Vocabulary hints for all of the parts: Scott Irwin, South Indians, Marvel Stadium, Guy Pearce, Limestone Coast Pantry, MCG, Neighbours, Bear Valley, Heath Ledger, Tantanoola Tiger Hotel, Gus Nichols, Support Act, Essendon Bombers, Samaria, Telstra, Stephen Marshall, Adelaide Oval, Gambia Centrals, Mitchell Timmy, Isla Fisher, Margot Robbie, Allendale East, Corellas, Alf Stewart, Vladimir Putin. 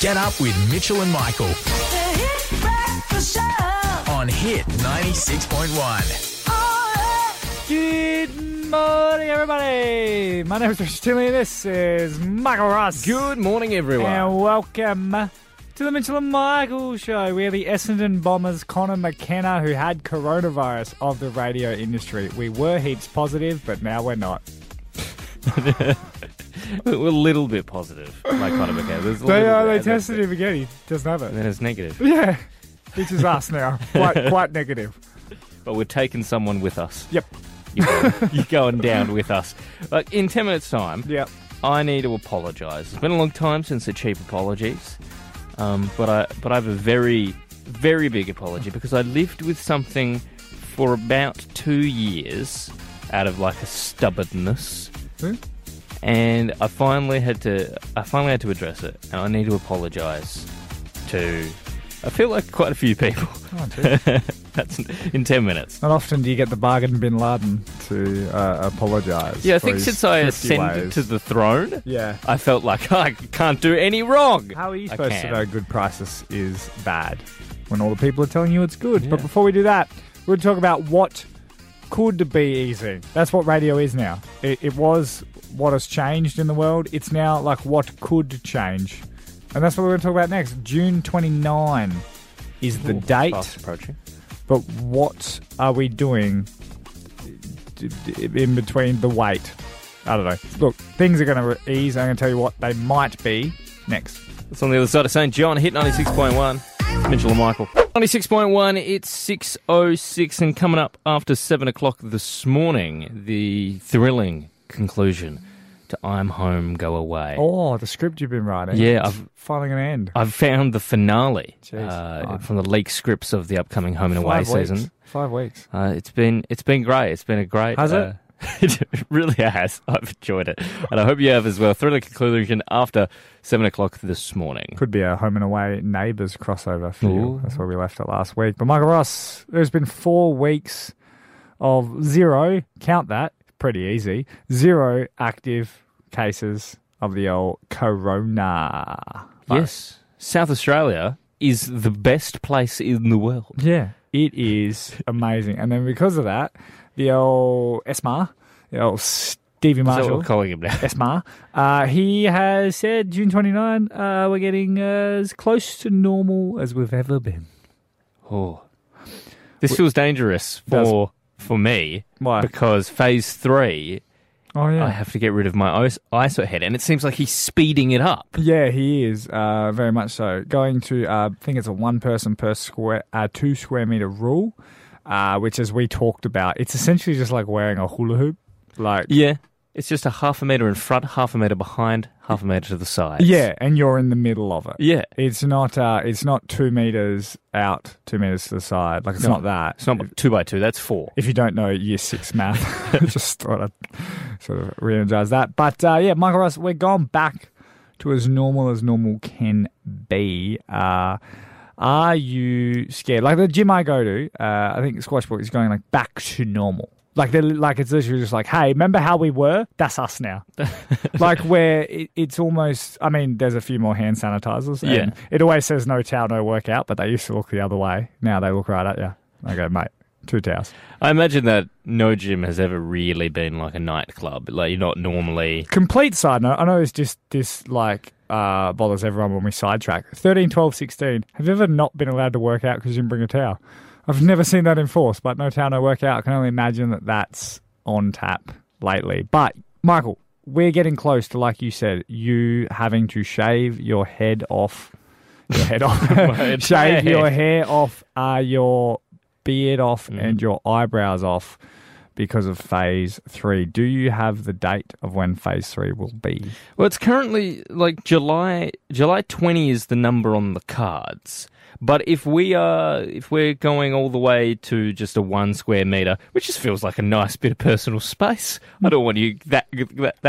Get Up with Mitchell and Michael. The Hit Breakfast Show. On HIT 96.1. Good morning, everybody. My name is Mitchell Timmy and this is Michael Ross. Good morning, everyone. And welcome to the Mitchell and Michael Show. We're the Essendon Bombers, Connor McKenna, who had coronavirus of the radio industry. We were heaps positive, but now we're not. We're a little bit positive, like Connor McKenna. They tested him again. He doesn't have it. And then it's negative. Yeah, which is us now. Quite negative. But we're taking someone with us. Yep. You're going down with us. Like in 10 minutes' time, yep. I need to apologise. It's been a long time since the cheap apologies. But I have a very, very big apology because I lived with something for about 2 years out of like a stubbornness. Hmm? And I finally had to address it, and I need to apologise to, I feel like, quite a few people. Oh, that's in 10 minutes. Not often do you get the bargain bin Laden to apologise. Yeah, I think since I ascended to the throne, I felt like I can't do any wrong. How are you supposed to know good prices is bad when all the people are telling you it's good? Yeah. But before we do that, we're going to talk about what could be easy. That's what radio is now. It was what has changed in the world. It's now like what could change. And that's what we're going to talk about next. June 29 is the date. Fast approaching. But what are we doing in between the wait? I don't know. Look, things are going to ease. I'm going to tell you what they might be next. It's on the other side of St. John. Hit 96.1. Mitchell and Michael. 96.1, it's 6.06, and coming up after 7 o'clock this morning, the thrilling conclusion to I'm Home, Go Away. Oh, the script you've been writing. Yeah. It's finally going to end. I've found the finale from the leaked scripts of the upcoming Home and Away season. 5 weeks. It's been great. It's been a great... Has it? It really has. I've enjoyed it. And I hope you have as well. Thrilling conclusion after 7 o'clock this morning. Could be a Home and Away Neighbours crossover for you. That's where we left it last week. But Michael Ross, there's been 4 weeks of zero, count that, pretty easy, zero active cases of the old corona. Yes. South Australia is the best place in the world. Yeah. It is amazing. And then because of that, the old Esma, the old Stevie Marshall. That's what we're calling him now. Esma. He has said June 29, we're getting as close to normal as we've ever been. Oh. This feels dangerous for me. Why? Because phase 3, I have to get rid of my ISO head. And it seems like he's speeding it up. Yeah, he is. Very much so. Going to, I think it's a one person per 2 square metre rule. Which, as we talked about, it's essentially just like wearing a hula hoop. Yeah, it's just a half a metre in front, half a metre behind, half a metre to the side. Yeah, and you're in the middle of it. Yeah. It's not 2 metres out, 2 metres to the side. Like, it's not that. It's not 2 by 2, that's 4. If you don't know year 6 math, just thought I'd sort of re-energise that. But, Michael Ross, we're going back to as normal can be. Are you scared? Like the gym I go to, I think Squashball is going like back to normal. Like they're like it's literally just like, hey, remember how we were? That's us now. Like where it's almost. I mean, there's a few more hand sanitizers. And it always says no towel, no workout, but they used to look the other way. Now they look right at you. I go, mate, 2 towels. I imagine that no gym has ever really been like a nightclub. Like you're not normally. Complete side note. I know it's just this like. Bothers everyone when we sidetrack. 13, 12, 16. Have you ever not been allowed to work out because you didn't bring a towel? I've never seen that enforced, but no towel, no workout. I can only imagine that that's on tap lately. But, Michael, we're getting close to, like you said, you having to shave your head off. Your head off. Shave your hair off, your beard off, and your eyebrows off. Because of phase 3. Do you have the date of when phase 3 will be? Well, it's currently like July 20 is the number on the cards. But if we're going all the way to just a 1 square metre, which just feels like a nice bit of personal space. I don't want you that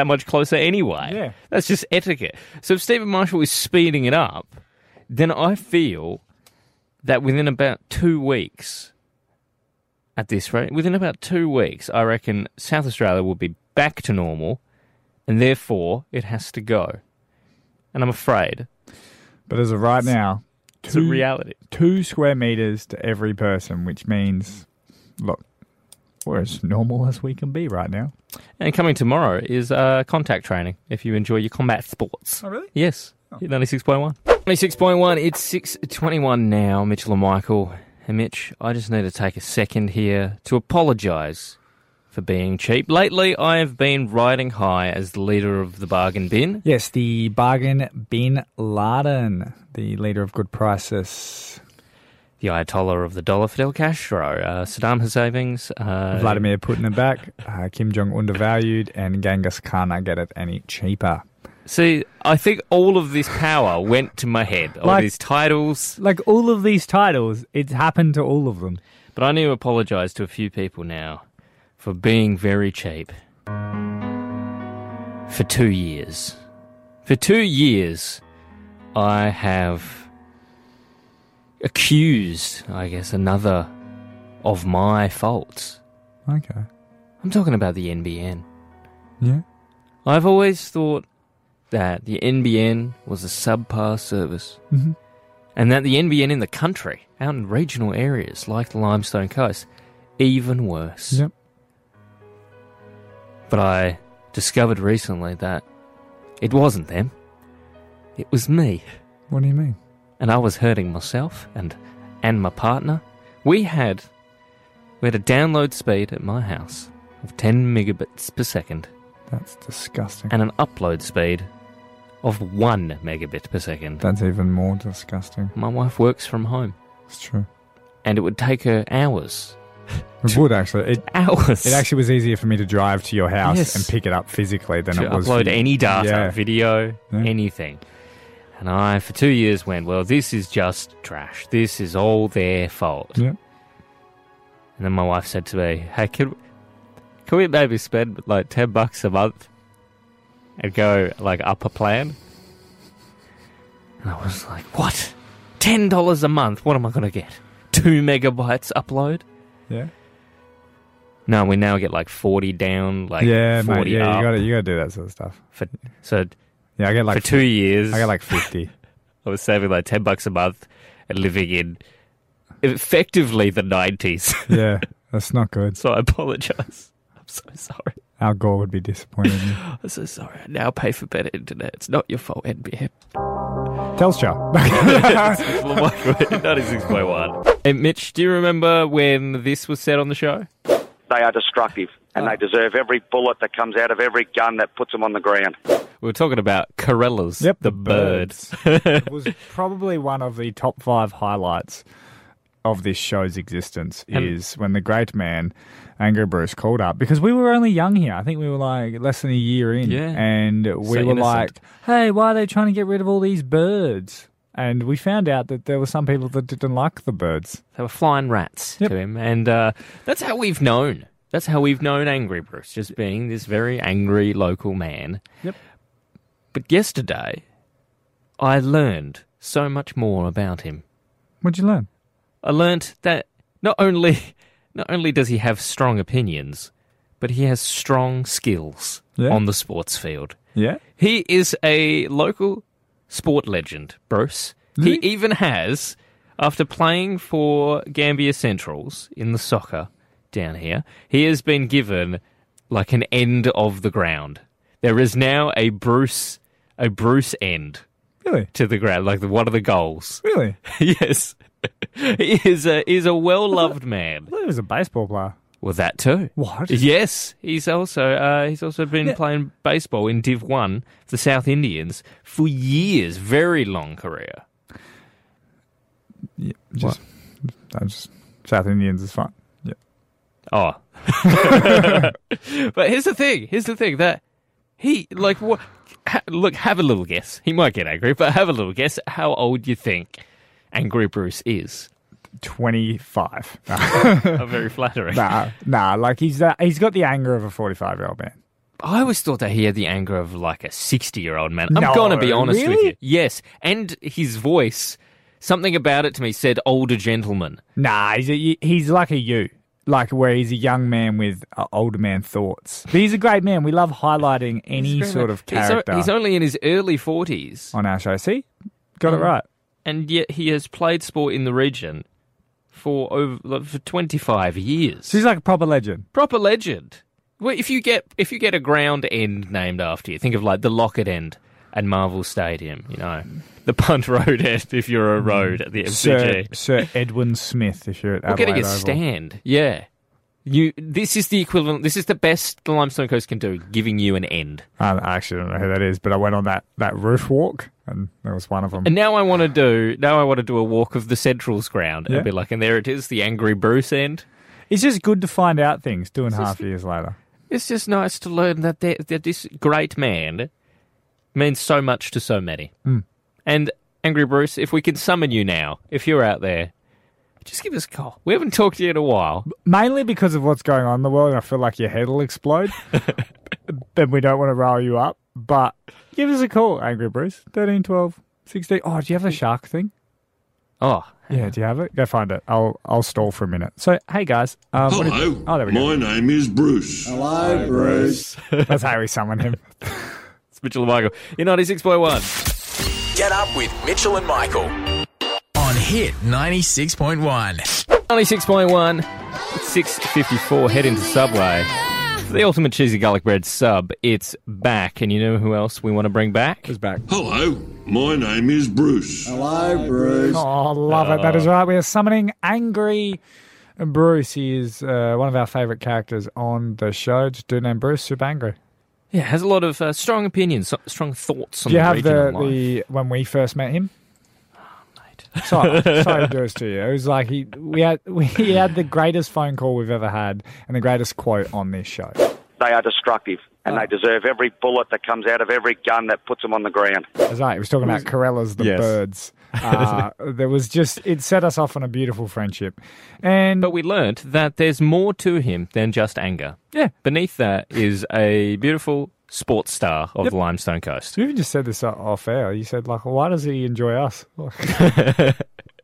much closer anyway. Yeah. That's just etiquette. So if Stephen Marshall is speeding it up, then I feel that within about 2 weeks at this rate, within about 2 weeks, I reckon South Australia will be back to normal, and therefore it has to go. And I'm afraid But as of right now, it's a reality. 2 square metres to every person, which means, look, we're as normal as we can be right now. And coming tomorrow is contact training, if you enjoy your combat sports. Oh, really? Yes. Oh. 96.1. 96.1, it's 6.21 now, Mitchell and Michael. And Mitch, I just need to take a second here to apologise for being cheap. Lately, I have been riding high as the leader of the bargain bin. Yes, the bargain bin Laden, the leader of good prices. The Ayatollah of the dollar, Fidel Castro, Saddam Hussein's, Vladimir Putin are back, Kim Jong undervalued, and Genghis Khan, I get it any cheaper. See, I think all of this power went to my head. All like, these titles. Like all of these titles, it's happened to all of them. But I need to apologise to a few people now for being very cheap. For 2 years. For 2 years, I have accused, I guess, another of my faults. Okay. I'm talking about the NBN. Yeah. I've always thought that the NBN was a subpar service, mm-hmm. and that the NBN in the country, out in regional areas like the Limestone Coast, even worse. Yep. But I discovered recently that it wasn't them. It was me. What do you mean? And I was hurting myself and my partner. We had a download speed at my house of 10 megabits per second. That's disgusting. And an upload speed of 1 megabit per second. That's even more disgusting. My wife works from home. It's true. And it would take her hours. It would, actually. Hours. It actually was easier for me to drive to your house yes. and pick it up physically than it was. To upload any data, yeah. video, yeah. anything. And I, for 2 years, went, well, this is just trash. This is all their fault. Yeah. And then my wife said to me, hey, can we maybe spend like $10 a month and go like up a plan? And I was like, what? $10 a month? What am I going to get? 2 megabytes upload? Yeah. No, we now get like 40 down, like 40 mate, up. Yeah, you got to do that sort of stuff. I get like for 2 years. I got like 50. I was saving like $10 a month and living in effectively the 90s. Yeah, that's not good. So I apologise. I'm so sorry. Al Gore would be disappointed. I'm so sorry. I now pay for better internet. It's not your fault, NBN. Telstra. 96.1. And Mitch, do you remember when this was said on the show? They are destructive and they deserve every bullet that comes out of every gun that puts them on the ground. We were talking about Corellas, yep, the birds. It was probably one of the top 5 highlights of this show's existence is when the great man, Angry Bruce, called up. Because we were only young here. I think we were like less than a year in. Yeah. And we were innocent. Like, hey, why are they trying to get rid of all these birds? And we found out that there were some people that didn't like the birds. They were flying rats yep. to him. And that's how we've known. That's how we've known Angry Bruce, just being this very angry local man. Yep. But yesterday, I learned so much more about him. What'd you learn? I learned that not only does he have strong opinions, but he has strong skills yeah. on the sports field. Yeah. He is a local sport legend, Bruce. Really? He even has, after playing for Gambia Centrals in the soccer down here, he has been given like an end of the ground. There is now a Bruce end. Really? To the ground, like one of the goals. Really? Yes. He is a well-loved man. I thought he was a baseball player. Well, that too. What? Yes, he's also been playing baseball in Div 1, the South Indians, for years. Very long career. Yeah, South Indians is fun. Yeah. Oh. But here's the thing that he like what? Look, have a little guess. He might get angry, but have a little guess at how old you think Angry Bruce is. 25. Very flattering. Nah. Like he's got the anger of a 45-year-old man. I always thought that he had the anger of like a 60-year-old man. I'm going to be honest with you. Yes, and his voice, something about it to me said older gentleman. Nah, he's like a you. Like where he's a young man with older man thoughts. But he's a great man. We love highlighting any sort of character. He's only in his early 40s. On our show, see? Got it right. And yet he has played sport in the region for over 25 years. So he's like a proper legend. Proper legend. Well, if you get a ground end named after you, think of like the Lockett End at Marvel Stadium, you know, the Punt Road End if you're a road at the MCG. Sir Edwin Smith if you're at Adelaide Oval. We're getting a stand. Yeah. This is the equivalent. This is the best the Limestone Coast can do, giving you an end. I actually don't know who that is, but I went on that roof walk, and there was one of them. And now I want to do. A walk of the Centrals ground, and be like, and there it is, the Angry Bruce End. It's just good to find out things. Doing half years later, it's just nice to learn that this great man means so much to so many. Mm. And Angry Bruce, if we can summon you now, if you're out there. Just give us a call. We haven't talked to you in a while. Mainly because of what's going on in the world, and I feel like your head will explode. Then we don't want to rile you up. But give us a call, Angry Bruce. 13, 12, 16. Oh, do you have the shark thing? Oh. Yeah, do you have it? Go find it. I'll stall for a minute. So, hey, guys. Hello. There we go. My name is Bruce. Hello, Bruce. That's how we summon him. It's Mitchell and Michael in 96.1. Get up with Mitchell and Michael. HIT 96.1. 96.1, it's 6:54, head into Subway. For the ultimate cheesy garlic bread sub, it's back. And you know who else we want to bring back? Who's back? Hello, my name is Bruce. Hello, Bruce. Oh, love it. That is right. We are summoning Angry Bruce. He is one of our favourite characters on the show. Just do name Bruce, super angry. Yeah, has a lot of strong opinions, strong thoughts on the regional life. Do you have the when we first met him? Sorry to do this to you. It was like he had the greatest phone call we've ever had and the greatest quote on this show. They are destructive and they deserve every bullet that comes out of every gun that puts them on the ground. That's right. He was talking about Corellas, the birds. There was just it set us off on a beautiful friendship. But we learnt that there's more to him than just anger. Yeah. Beneath that is a beautiful sports star of the Limestone Coast. You even just said this off air. You said, like, why does he enjoy us?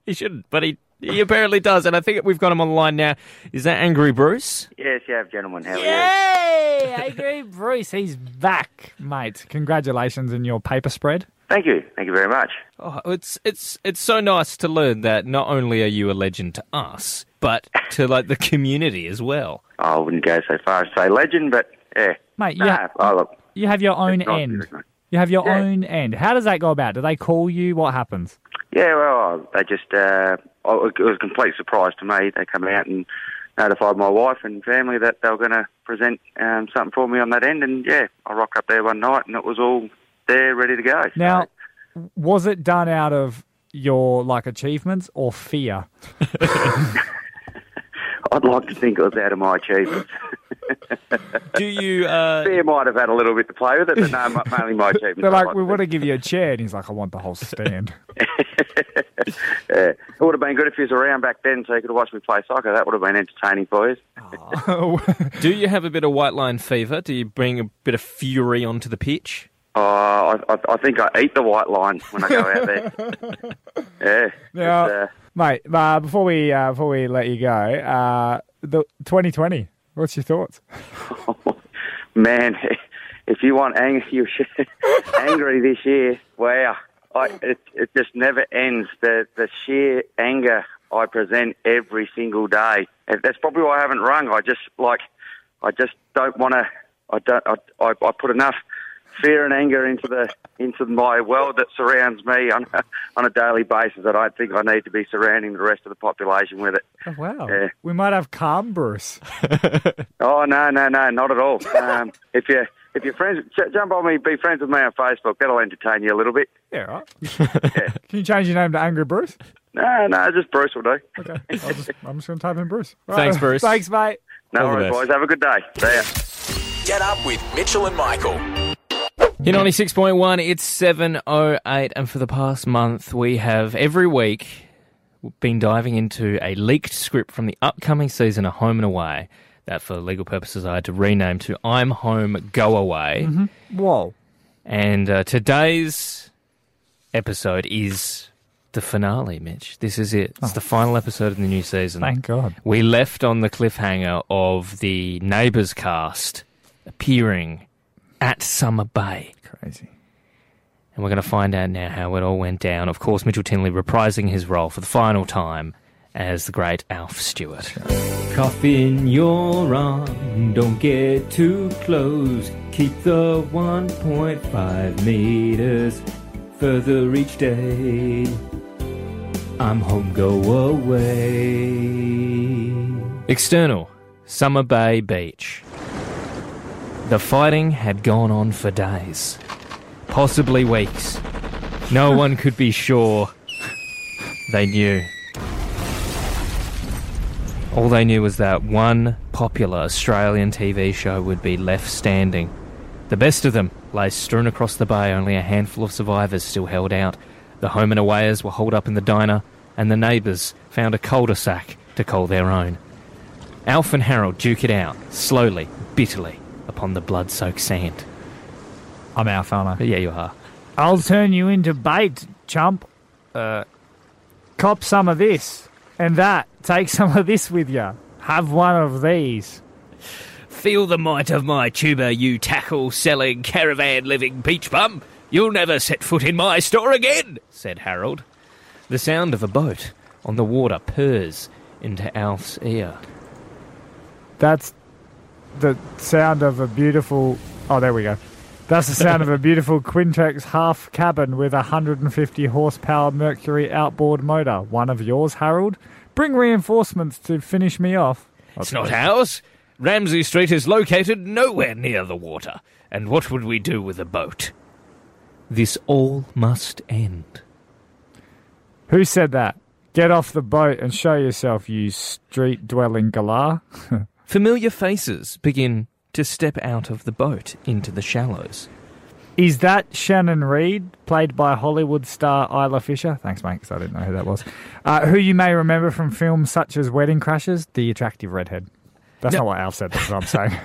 He shouldn't, but he apparently does. And I think we've got him on the line now. Is that Angry Bruce? Yes, you have, gentlemen. How are you? Yay! Angry Bruce, he's back, mate. Congratulations on your paper spread. Thank you. Thank you very much. Oh, it's so nice to learn that not only are you a legend to us, but to, like, the community as well. I wouldn't go so far as to say legend, but, yeah. Mate, you have your own end. You have your own end. How does that go about? Do they call you? What happens? Yeah, well, they just... it was a complete surprise to me. They come out and notified my wife and family that they were going to present something for me on that end. And, yeah, I rock up there one night and it was all there, ready to go. Now, was it done out of your, like, achievements or fear? I'd like to think it was out of my achievements. Do you... Fear might have had a little bit to play with it, but no, mainly my achievements. They're like, we want to give you a chair, and he's like, I want the whole stand. It would have been good if he was around back then, so he could have watched me play soccer. That would have been entertaining for you. Do you have a bit of white line fever? Do you bring a bit of fury onto the pitch? I think I eat the white line when I go out there. Yeah. Now, mate, before we let you go, the 2020... What's your thoughts? Oh, man, if you want angry this year, wow. It just never ends. The sheer anger I present every single day. That's probably why I haven't rung. I just don't want to. I put enough fear and anger into my world that surrounds me on a daily basis that I think I need to be surrounding the rest of the population with it. Oh, wow. We might have calm Bruce. Oh, no, not at all. If you're friends, jump on me, be friends with me on Facebook. That'll entertain you a little bit. Yeah, right. Yeah. Can you change your name to Angry Bruce? No, just Bruce will do. Okay, I'm just going to type in Bruce. Right. Thanks, Bruce. Thanks, mate. No worries, boys. Have a good day. See ya. Get up with Mitchell and Michael. In 96.1, it's 7:08, and for the past month, we have every week been diving into a leaked script from the upcoming season of Home and Away, that for legal purposes I had to rename to I'm Home, Go Away. Mm-hmm. Whoa. And today's episode is the finale, Mitch. This is it. It's the final episode of the new season. Thank God. We left on the cliffhanger of the Neighbours cast appearing at Summer Bay. Crazy. And we're going to find out now how it all went down. Of course, Mitchell Tinley reprising his role for the final time as the great Alf Stewart. Cough in your arm, don't get too close. Keep the 1.5 metres further each day. I'm home, go away. External, Summer Bay Beach. The fighting had gone on for days, possibly weeks. No one could be sure. They knew. All they knew was that one popular Australian TV show would be left standing. The best of them lay strewn across the bay, only a handful of survivors still held out. The Home and Awayers were holed up in the diner, and the Neighbours found a cul-de-sac to call their own. Alf and Harold duke it out, slowly, bitterly, upon the blood-soaked sand. I'm Alf, aren't I? Yeah, you are. I'll turn you into bait, chump. Cop some of this, and that. Take some of this with you. Have one of these. Feel the might of my tuber, you tackle-selling, caravan-living peach bum. You'll never set foot in my store again, said Harold. The sound of a boat on the water purrs into Alf's ear. That's the sound of a beautiful... Oh, there we go. That's the sound of a beautiful Quintex half cabin with a 150 horsepower Mercury outboard motor. One of yours, Harold? Bring reinforcements to finish me off. It's not ours. Ramsey Street is located nowhere near the water. And what would we do with a boat? This all must end. Who said that? Get off the boat and show yourself, you street-dwelling galah. Familiar faces begin to step out of the boat into the shallows. Is that Shannon Reed, played by Hollywood star Isla Fisher? Thanks, mate, because I didn't know who that was. Who you may remember from films such as Wedding Crashers, the attractive redhead. That's not what Alf said, that's what I'm saying.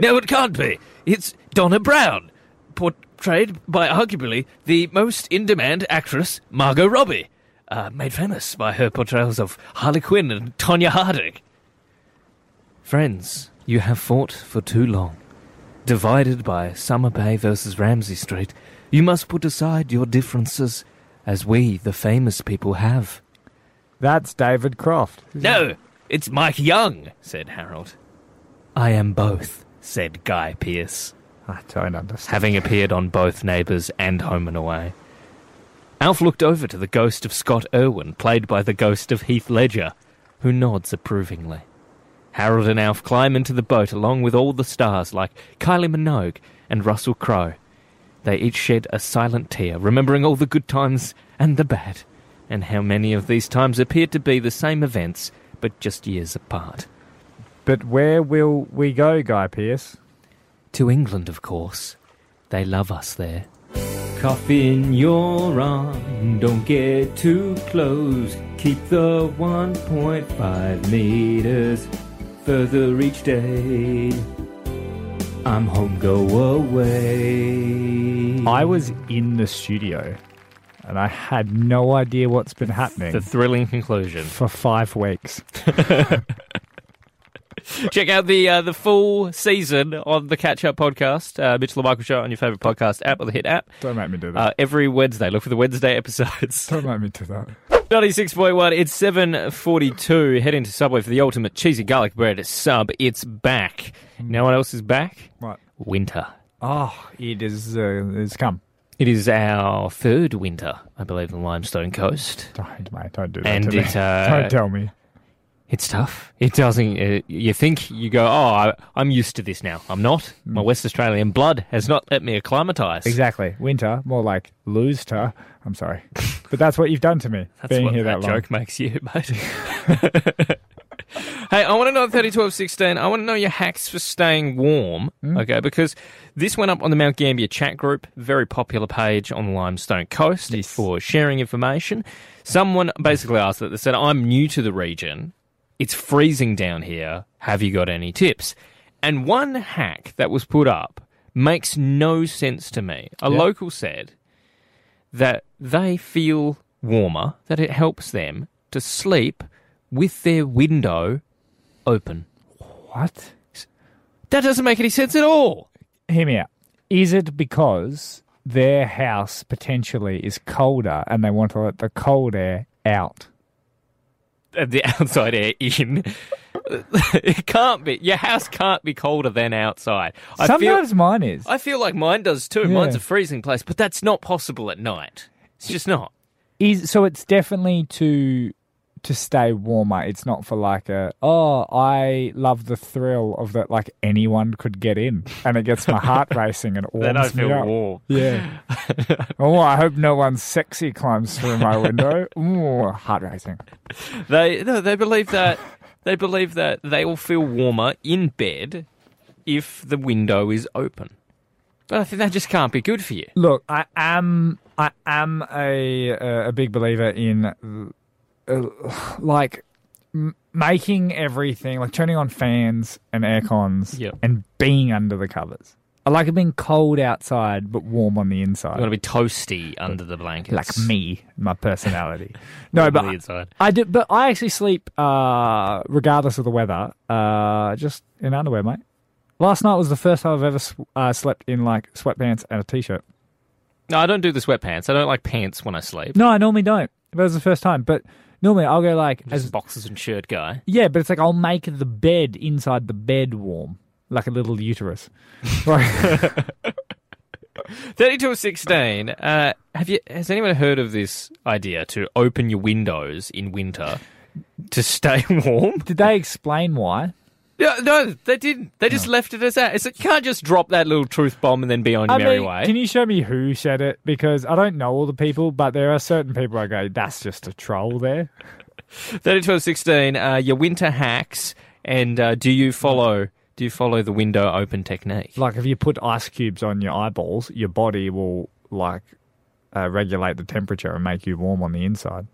No, it can't be. It's Donna Brown, portrayed by arguably the most in-demand actress, Margot Robbie, made famous by her portrayals of Harley Quinn and Tonya Harding. Friends, you have fought for too long. Divided by Summer Bay versus Ramsey Street, you must put aside your differences as we, the famous people, have. That's David Croft. No, it's Mike Young, said Harold. I am both, said Guy Pearce. I don't understand. Having appeared on both Neighbours and Home and Away. Alf looked over to the ghost of Scott Irwin, played by the ghost of Heath Ledger, who nods approvingly. Harold and Alf climb into the boat along with all the stars like Kylie Minogue and Russell Crowe. They each shed a silent tear, remembering all the good times and the bad, and how many of these times appeared to be the same events, but just years apart. But where will we go, Guy Pearce? To England, of course. They love us there. Cough in your arm, don't get too close. Keep the 1.5 metres... further each day. I'm home, go away. I was in the studio and I had no idea what's been happening. The thrilling conclusion. For 5 weeks. Check out the full season on the Catch Up podcast, Mitchell and Michael Show, on your favourite podcast app or the HIT app. Don't make me do that. Every Wednesday. Look for the Wednesday episodes. Don't make me do that. 96.1, it's 7:42. Heading to Subway for the ultimate cheesy garlic bread sub. It's back. You know what else is back? What? Winter. Oh, it is, it's come. It is our third winter, I believe, on the Limestone Coast. Don't, mate, don't do that and to it, me. Don't tell me. It's tough. It doesn't... you think, you go, oh, I'm used to this now. I'm not. My West Australian blood has not let me acclimatise. Exactly. Winter, more like loser. I'm sorry. But that's what you've done to me, that's being here that long. Joke makes you, mate. Hey, I want to know 30, 12, 16. I want to know your hacks for staying warm, okay? Because this went up on the Mount Gambier chat group, very popular page on the Limestone Coast for sharing information. Someone basically asked that. They said, I'm new to the region. It's freezing down here. Have you got any tips? And one hack that was put up makes no sense to me. A local said... that they feel warmer, that it helps them to sleep with their window open. What? That doesn't make any sense at all. Hear me out. Is it because their house potentially is colder and they want to let the cold air out. The outside air in. It can't be. Your house can't be colder than outside. Sometimes mine is. I feel like mine does too. Yeah. Mine's a freezing place, but that's not possible at night. It's just not. So it's definitely to stay warmer. It's not for like I love the thrill of that, like anyone could get in and it gets my heart racing and it warms me up. Then I feel warm. Yeah. Oh, I hope no one sexy climbs through my window. Ooh, heart racing. They believe that they will feel warmer in bed if the window is open. But I think that just can't be good for you. Look, I am a big believer in making everything, like turning on fans and air cons and being under the covers. I like it being cold outside but warm on the inside. You want to be toasty under the blankets. Like me, my personality. No, but I do. But I actually sleep regardless of the weather, just in underwear, mate. Last night was the first time I've ever slept in like sweatpants and a t-shirt. No, I don't do the sweatpants. I don't like pants when I sleep. No, I normally don't. But it was the first time. But normally I'll go like... Just boxers and shirt guy. Yeah, but it's like I'll make the bed inside the bed warm. Like a little uterus. 32:16. Has anyone heard of this idea to open your windows in winter to stay warm? Did they explain why? No, they didn't. They just left it as that. It's like, you can't just drop that little truth bomb and then be on your merry way. Can you show me who said it? Because I don't know all the people, but there are certain people I go, that's just a troll there. 32:16, your winter hacks, and do you follow the window open technique? Like if you put ice cubes on your eyeballs, your body will like regulate the temperature and make you warm on the inside.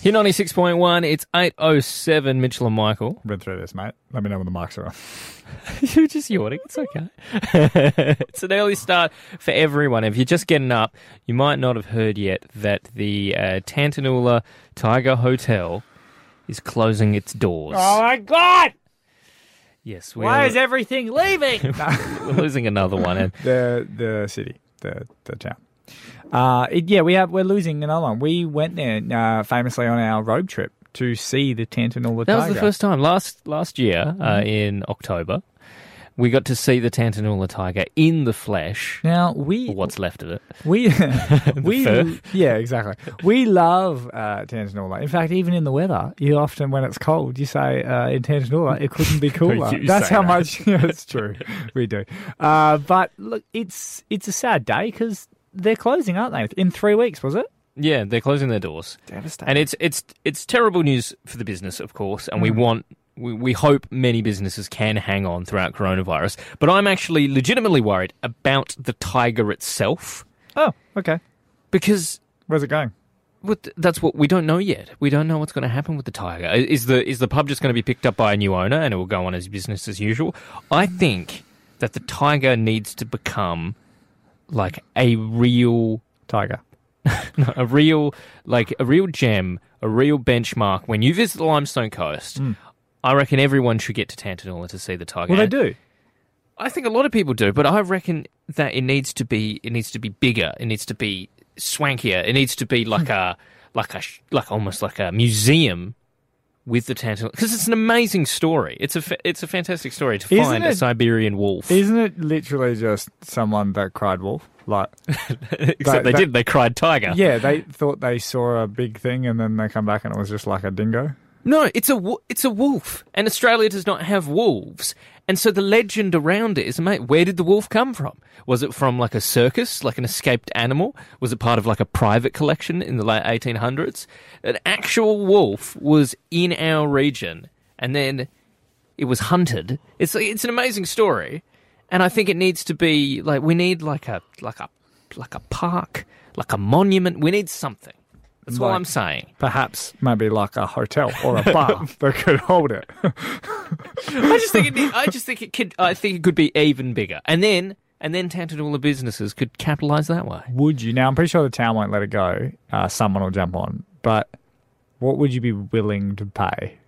Hit 96.1, it's 8:07, Mitchell and Michael. Read through this, mate. Let me know when the mics are on. You're just yawning. It's okay. It's an early start for everyone. If you're just getting up, you might not have heard yet that the Tantanoola Tiger Hotel is closing its doors. Oh, my God! Yes, we Why is everything leaving? We're losing another one. The city, the town. We're losing another one. We went there famously on our road trip to see the Tantanoola Tiger. That was the first time last year in October. We got to see the Tantanoola Tiger in the flesh. Now what's left of it? Yeah, exactly. We love Tantanoola. In fact, even in the weather, you often when it's cold, you say in Tantanoola it couldn't be cooler. That's how much it's true. We do. But look, it's a sad day because they're closing, aren't they? In 3 weeks, was it? Yeah, they're closing their doors. Devastating. And it's terrible news for the business, of course, and we hope many businesses can hang on throughout coronavirus. But I'm actually legitimately worried about the tiger itself. Oh, okay. Because... Where's it going? That's what we don't know yet. We don't know what's going to happen with the tiger. Is the pub just going to be picked up by a new owner and it will go on as business as usual? I think that the tiger needs to become... like a real tiger, a real gem, a real benchmark. When you visit the Limestone Coast, I reckon everyone should get to Tantanoola to see the tiger. Well, they do. I think a lot of people do, but I reckon that it needs to be bigger. It needs to be swankier. It needs to be almost like a museum with the Tantanoola, because it's an amazing story. It's a fantastic story to find a Siberian wolf. Isn't it literally just someone that cried wolf? Like, except they cried tiger. Yeah, they thought they saw a big thing, and then they come back, and it was just like a dingo. No, it's a wolf, and Australia does not have wolves, and so the legend around it is, mate, where did the wolf come from? Was it from like a circus, like an escaped animal? Was it part of like a private collection in the late 1800s? An actual wolf was in our region, and then it was hunted. It's an amazing story, and I think it needs to be like we need like a park, like a monument. We need something. That's what I'm saying. Perhaps maybe like a hotel or a bar that could hold it. I think it could be even bigger, and then Tantanoola businesses could capitalise that way. Would you? Now I'm pretty sure the town won't let it go. Someone will jump on. But what would you be willing to pay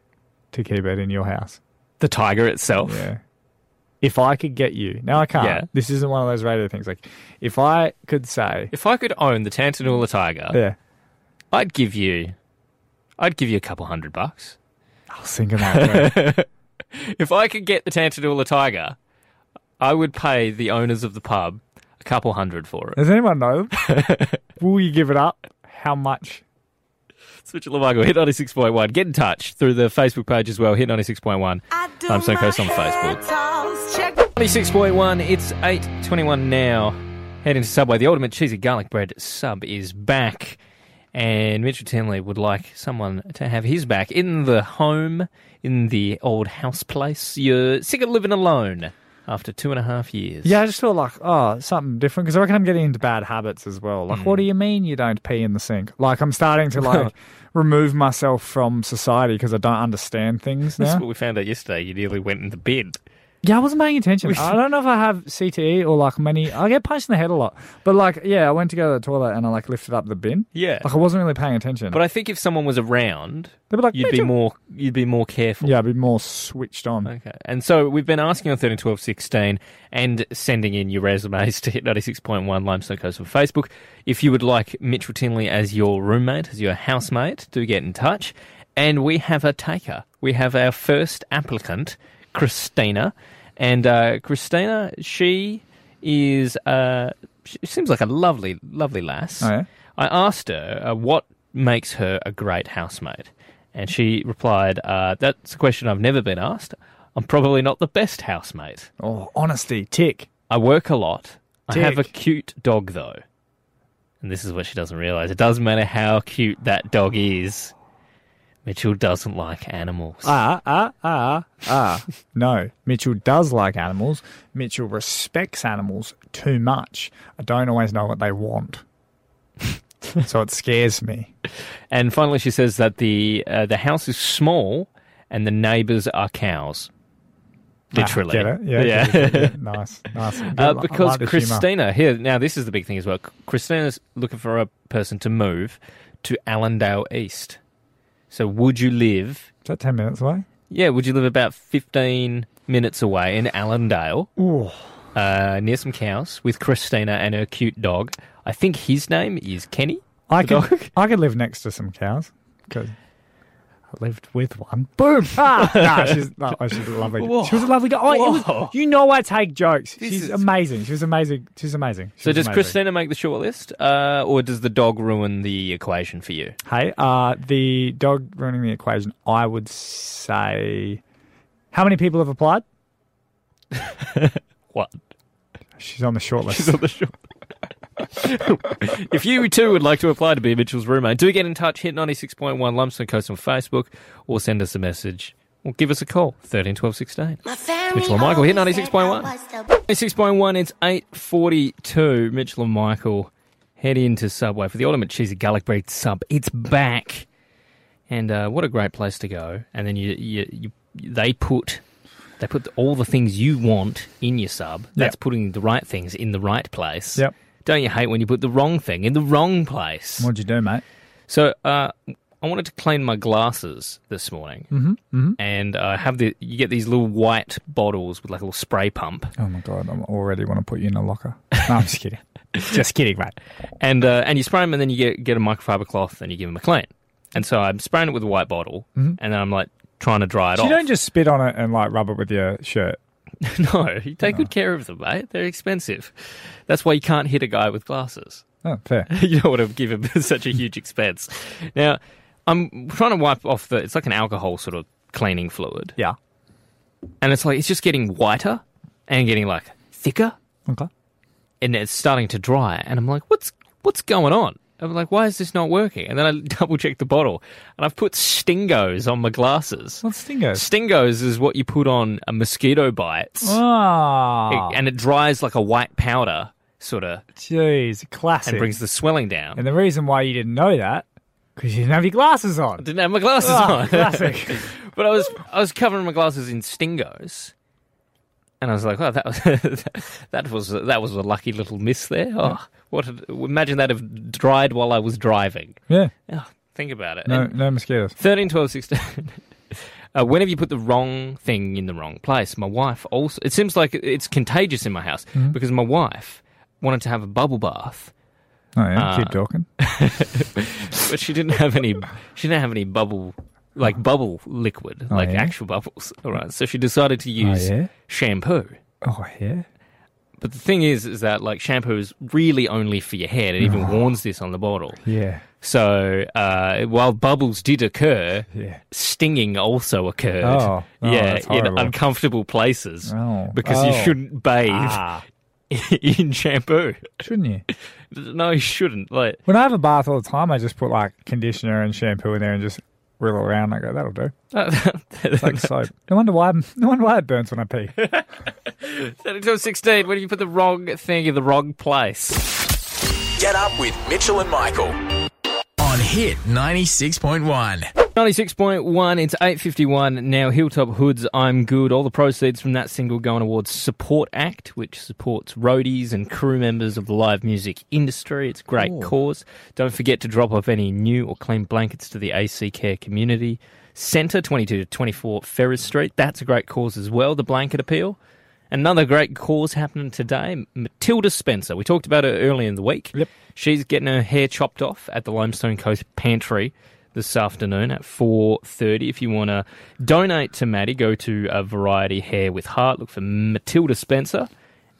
to keep it in your house? The tiger itself. Yeah. If I could get you. Now I can't. Yeah. This isn't one of those radio things. Like, if I could say... If I could own the Tantanoola tiger, yeah, I'd give you $200. I was thinking that way. If I could get the Tantanoola tiger, I would pay the owners of the pub $200 for it. Does anyone know them? Will you give it up? How much? It's Mitchell and Margot, HIT 96.1. Get in touch through the Facebook page as well, HIT 96.1. Limestone Coast on Facebook. 96.1, it's 8:21 now. Head into Subway. The ultimate cheesy garlic bread sub is back. And Mitchell Timley would like someone to have his back in the home, in the old house place. You're sick of living alone after 2.5 years. Yeah, I just feel like, something different. Because I reckon I'm getting into bad habits as well. Like, What do you mean you don't pee in the sink? Like, I'm starting to, like, remove myself from society because I don't understand things now. That's what we found out yesterday. You nearly went in the bin. Yeah, I wasn't paying attention. I don't know if I have CTE or, like, many... I get punched in the head a lot. But, like, yeah, I went to go to the toilet and I, like, lifted up the bin. Yeah. Like, I wasn't really paying attention. But I think if someone was around, they'd be like, you'd be more careful. Yeah, I'd be more switched on. Okay. And so we've been asking on 131216 and sending in your resumes to HIT 96.1 Limestone Coast on Facebook. If you would like Mitchell Timley as your roommate, as your housemate, do get in touch. And we have a taker. We have our first applicant... Christina, and Christina, she is, she seems like a lovely, lovely lass. Oh, yeah? I asked her what makes her a great housemate, and she replied, that's a question I've never been asked. I'm probably not the best housemate. Oh, honesty, tick. I work a lot. Tick. I have a cute dog, though. And this is what she doesn't realise. It doesn't matter how cute that dog is. Mitchell doesn't like animals. No, Mitchell does like animals. Mitchell respects animals too much. I don't always know what they want. So it scares me. And finally, she says that the house is small and the neighbours are cows. Literally. Get it? Yeah. Get it. Nice. Because like Christina, here, now this is the big thing as well. Christina's looking for a person to move to Allendale East. So would you live... Is that 10 minutes away? Yeah, would you live about 15 minutes away in Allendale, near some cows, with Christina and her cute dog? I think his name is Kenny, I could live next to some cows, because I lived with one. Boom! She's lovely. Whoa. She was a lovely girl. You know I take jokes. She's amazing. So does Christina make the shortlist, or does the dog ruin the equation for you? Hey, the dog ruining the equation, I would say... How many people have applied? What? She's on the shortlist. If you too would like to apply to be Mitchell's roommate, do get in touch, HIT 96.1 Limestone Coast on Facebook, or send us a message, or give us a call, 13 12 16. Mitchell and Michael, HIT 96.1. 96.1, it's 8:42. Mitchell and Michael, head into Subway for the ultimate cheesy garlic bread sub. It's back, and what a great place to go! And then they put all the things you want in your sub. That's putting the right things in the right place. Yep. Don't you hate when you put the wrong thing in the wrong place? What'd you do, mate? So I wanted to clean my glasses this morning, and you get these little white bottles with like a little spray pump. Oh my god! I already want to put you in a locker. No, I'm just kidding. Just kidding, mate. And you spray them, and then you get a microfiber cloth, and you give them a clean. And so I'm spraying it with a white bottle, and then I'm like trying to dry it off. You don't just spit on it and like rub it with your shirt. No, you take good care of them, mate. They're expensive. That's why you can't hit a guy with glasses. Oh, fair. You don't want to give him such a huge expense. Now, I'm trying to wipe off it's like an alcohol sort of cleaning fluid. Yeah. And it's just getting whiter and getting like thicker. Okay. And it's starting to dry. And I'm like, what's going on? I'm like, why is this not working? And then I double-checked the bottle, and I've put Stingos on my glasses. What's Stingos? Stingos is what you put on a mosquito bites. Oh. And it dries like a white powder, sort of. Jeez, classic. And brings the swelling down. And the reason why you didn't know that, because you didn't have your glasses on. I didn't have my glasses on. Classic. But I was covering my glasses in Stingos. And I was like, "Oh, that was a lucky little miss there." Oh, imagine that if dried while I was driving. Yeah. Oh, think about it. No mosquitoes. 13, 12, 16. Whenever you put the wrong thing in the wrong place, my wife also... It seems like it's contagious in my house because my wife wanted to have a bubble bath. Oh, yeah, keep talking. But she didn't have any bubble... Like bubble liquid, actual bubbles. All right, so she decided to use shampoo. Oh, yeah. But the thing is that like shampoo is really only for your head. It even warns this on the bottle. Yeah. So while bubbles did occur, stinging also occurred. Oh, yeah, in uncomfortable places because you shouldn't bathe in shampoo. Shouldn't you? No, you shouldn't. Like when I have a bath all the time, I just put like conditioner and shampoo in there and just wiggle around. I go, that'll do. It's like soap. No wonder why it burns when I pee. 32:16. When you put the wrong thing in the wrong place. Get up with Mitchell and Michael on HIT 96.1. 96.1. It's 8:51 now. Hilltop Hoods. I'm good. All the proceeds from that single going towards Support Act, which supports roadies and crew members of the live music industry. It's a great cause. Don't forget to drop off any new or clean blankets to the AC Care Community Centre, 22 to 24 Ferris Street. That's a great cause as well. The blanket appeal. Another great cause happening today, Matilda Spencer. We talked about her earlier in the week. Yep. She's getting her hair chopped off at the Limestone Coast Pantry this afternoon at 4:30. If you want to donate to Maddie, go to Variety Hair with Heart. Look for Matilda Spencer,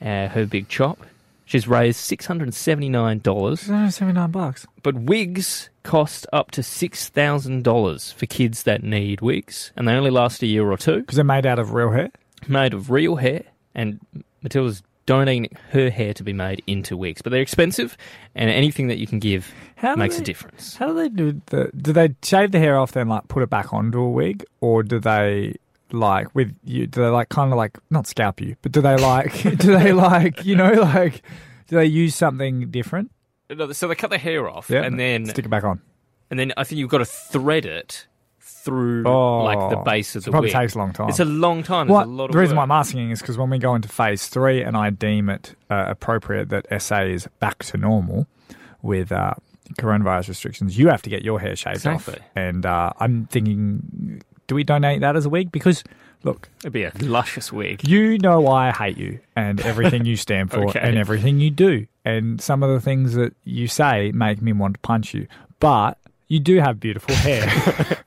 her big chop. She's raised $679. $679. But wigs cost up to $6,000 for kids that need wigs, and they only last a year or two. Because they're made out of real hair? Made of real hair, and Matilda's donating her hair to be made into wigs. But they're expensive, and anything that you can give makes a difference. How do they do the... Do they shave the hair off then, like, put it back onto a wig? Or do they, like, with you... Do they, like, kind of, like, not scalp you, but do they, like... do they, like, you know, like... Do they use something different? So they cut the hair off, and then... Stick it back on. And then I think you've got to thread it through like the base of the wig. It probably takes a long time. It's a long time. There's a lot of the reason why I'm asking is because when we go into phase 3 and I deem it appropriate that SA is back to normal with coronavirus restrictions, you have to get your hair shaved off. And I'm thinking, do we donate that as a wig? Because, look... It'd be a luscious wig. You know why I hate you and everything you stand for and everything you do. And some of the things that you say make me want to punch you. But you do have beautiful hair.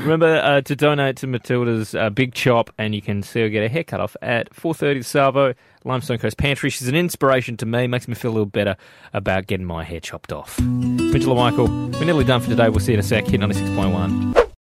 Remember to donate to Matilda's Big Chop, and you can see her get her hair cut off at 4:30 the Salvo, Limestone Coast Pantry. She's an inspiration to me, makes me feel a little better about getting my hair chopped off. Mitchell and Michael, we're nearly done for today. We'll see you in a sec. Hit 96.1.